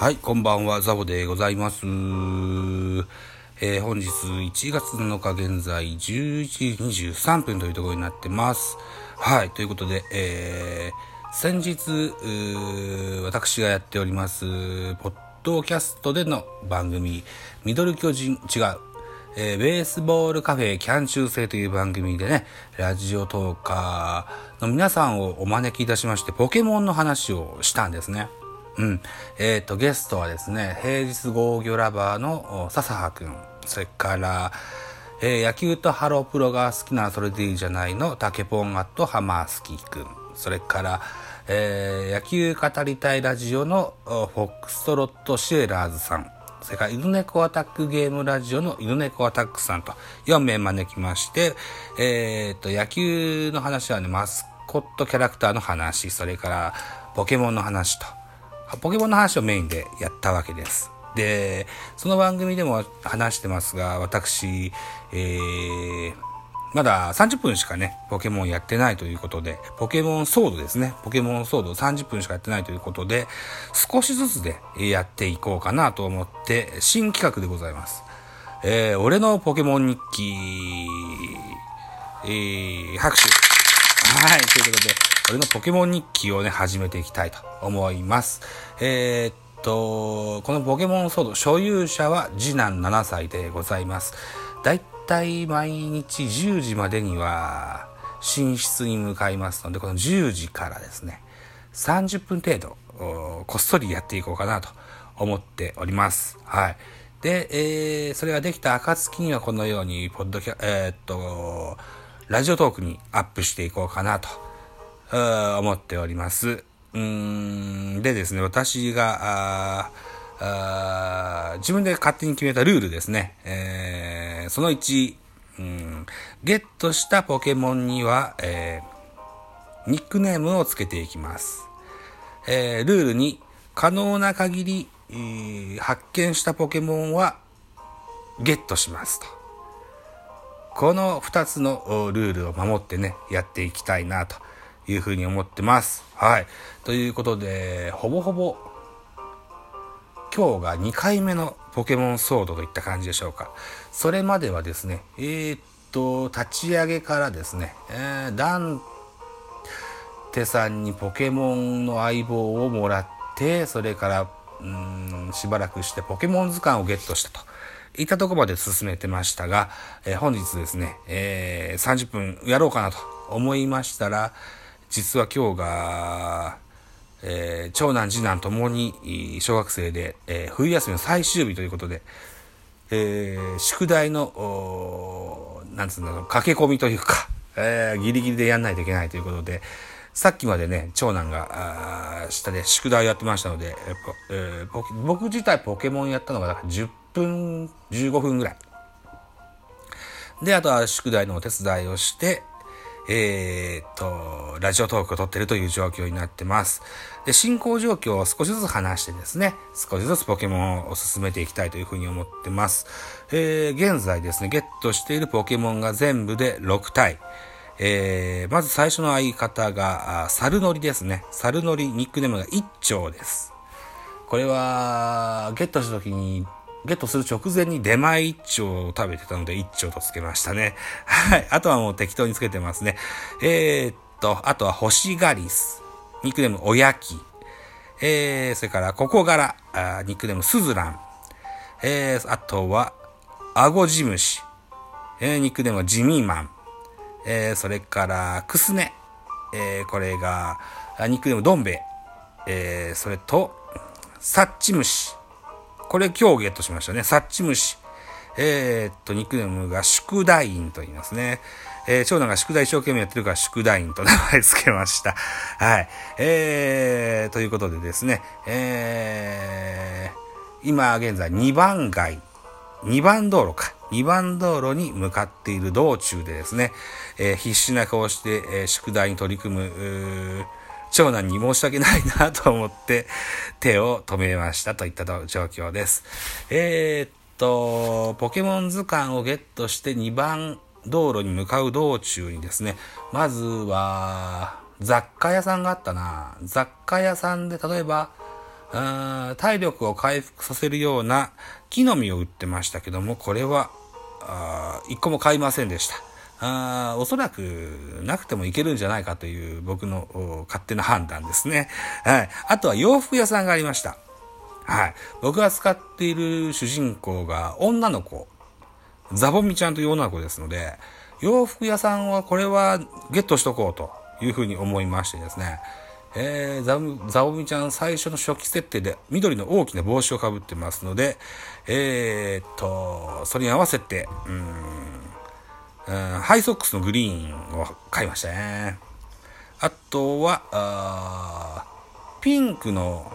はい、こんばんは、ザボでございます。本日1月7日現在11時23分というところになってます。はい、ということで、先日私がやっておりますポッドキャストでの番組ミドル巨人違う、ベースボールカフェキャン中世という番組でね、ラジオトーカーの皆さんをお招きいたしましてポケモンの話をしたんですね。ゲストはですね、平日ゴーギョラバーの笹葉くん、それから、野球とハロプロが好きならそれでいいじゃないのタケポンガとハマースキーくん、それから、野球語りたいラジオのフォックストロットシエラーズさん、それから犬猫アタックゲームラジオの犬猫アタックさんと4名招きまして、野球の話はね、マスコットキャラクターの話、それからポケモンの話とポケモンの話をメインでやったわけです。で、その番組でも話してますが、私、まだ30分しかね、ポケモンやってないということで、ポケモンソードですね。ポケモンソード30分しかやってないということで、少しずつでやっていこうかなと思って、新企画でございます。俺のポケモン日記、拍手。はい、ということで、俺のポケモン日記をね、始めていきたいと思います。このポケモンソード、所有者は次男7歳でございます。だいたい毎日10時までには寝室に向かいますので、この10時からですね、30分程度、こっそりやっていこうかなと思っております。はい。で、それができた暁にはこのように、ラジオトークにアップしていこうかなと。思っております。でですね、私が自分で勝手に決めたルールですね。その1、ゲットしたポケモンには、ニックネームをつけていきます。ルール2、可能な限り、発見したポケモンはゲットしますと。この2つのルールを守ってね、やっていきたいなと。いうふうに思ってます。はい。ということで、ほぼほぼ今日が2回目のポケモンソードといった感じでしょうか。それまではですね、立ち上げからですね、ダンテさんにポケモンの相棒をもらって、それからしばらくしてポケモン図鑑をゲットしたと。いったところまで進めてましたが、本日ですね、30分やろうかなと思いましたら、実は今日が、長男次男ともに小学生で、冬休みの最終日ということで、宿題の駆け込みというか、ギリギリでやんないといけないということで、さっきまでね長男が下で宿題をやってましたので、僕自体ポケモンやったのがだから10分15分ぐらいで、あとは宿題のお手伝いをしてラジオトークを撮ってるという状況になってます。で、進行状況を少しずつ話してですね、少しずつポケモンを進めていきたいというふうに思ってます。現在ですね、ゲットしているポケモンが全部で6体。まず最初の相方が、猿のりですね。猿のり、ニックネームが一丁です。これは、ゲットする直前に出前一丁を食べてたので一丁とつけましたね。はい。あとはもう適当につけてますね。あとは星ガリス。ニックネームおやき。それからココガラ。ニックネームスズラン。あとは、アゴジムシ。ニックネームはジミーマン。それから、クスネ。これが、ニックネームドンベイ。それと、サッチムシ。これ今日ゲットしましたね。サッチムシ。ニックネームが宿題員と言いますね。長男が宿題一生懸命やってるから宿題員と名前つけました。はい。ということでですね、今現在2番道路に向かっている道中でですね、必死な顔して、宿題に取り組む、長男に申し訳ないなと思って手を止めましたといった状況です。ポケモン図鑑をゲットして2番道路に向かう道中にですね、まずは雑貨屋さんがあったな。雑貨屋さんで例えば、体力を回復させるような木の実を売ってましたけども、これは一個も買いませんでした。おそらくなくてもいけるんじゃないかという僕の勝手な判断ですね。はい。あとは洋服屋さんがありました。はい。僕が使っている主人公が女の子。ザボミちゃんという女の子ですので、洋服屋さんはこれはゲットしとこうというふうに思いましてですね。ザボミちゃん最初の初期設定で緑の大きな帽子をかぶってますので、それに合わせて、ハイソックスのグリーンを買いましたね。あとはピンクの、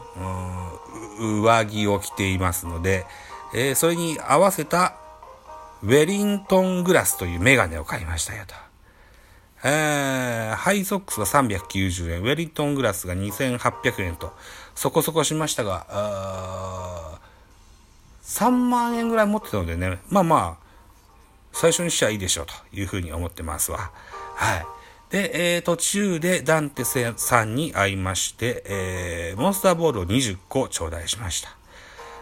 上着を着ていますので、それに合わせたウェリントングラスというメガネを買いましたよと。ハイソックスが390円、ウェリントングラスが2800円とそこそこしましたが、3万円ぐらい持ってたのでね、まあ最初にしちゃいいでしょうというふうに思ってますわ。はい。で、途中でダンテさんに会いまして、モンスターボールを20個頂戴しました。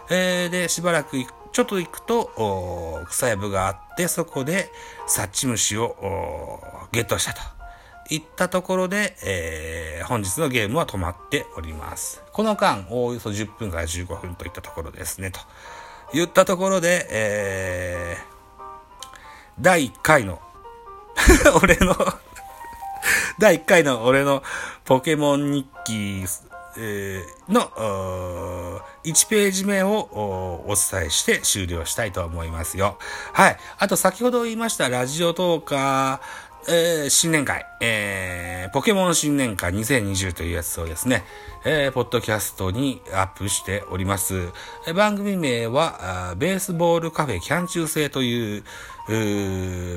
で、しばらくちょっと行くと、草やぶがあって、そこでサッチムシをゲットしたと。いったところで、本日のゲームは止まっております。この間、おおよそ10分から15分といったところですね、といったところで、第1回の、第1回の俺のポケモン日記の1ページ目をお伝えして終了したいと思いますよ。はい。あと先ほど言いましたラジオトーカー新年会、ポケモン新年会2020というやつをですね、ポッドキャストにアップしております。番組名はベースボールカフェキャン中制という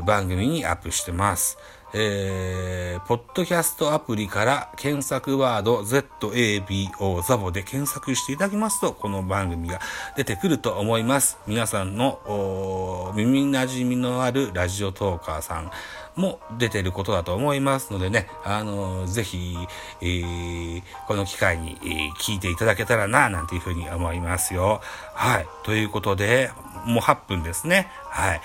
番組にアップしてます。ポッドキャストアプリから検索ワード ZABO ザボで検索していただきますとこの番組が出てくると思います。皆さんの耳なじみのあるラジオトーカーさんも出てることだと思いますのでね、ぜひ、この機会に、聞いていただけたらななんていうふうに思いますよ。はい。ということでもう8分ですね。はい。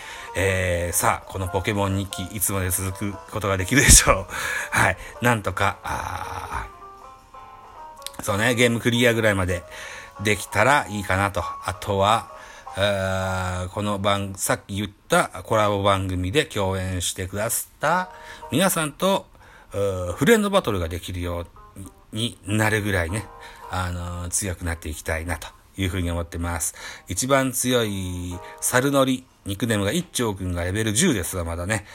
さあ、このポケモン日記、いつまで続くことができるでしょう。はい。なんとか、そうね、ゲームクリアぐらいまでできたらいいかなと。あとは、このさっき言ったコラボ番組で共演してくださった皆さんと、フレンドバトルができるようになるぐらいね、強くなっていきたいなと。いうふうに思ってます。一番強い猿ノリ、ニックネームが一丁くんがレベル10ですがまだね、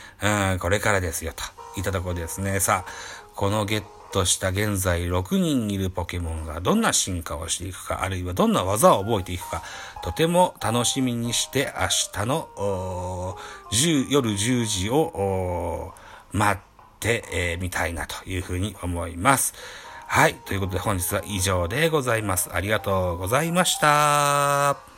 これからですよといったところですね。さあ、このゲットした現在6人いるポケモンがどんな進化をしていくか、あるいはどんな技を覚えていくか、とても楽しみにして明日の夜10時を待ってみ、たいなというふうに思います。はい。ということで本日は以上でございます。ありがとうございました。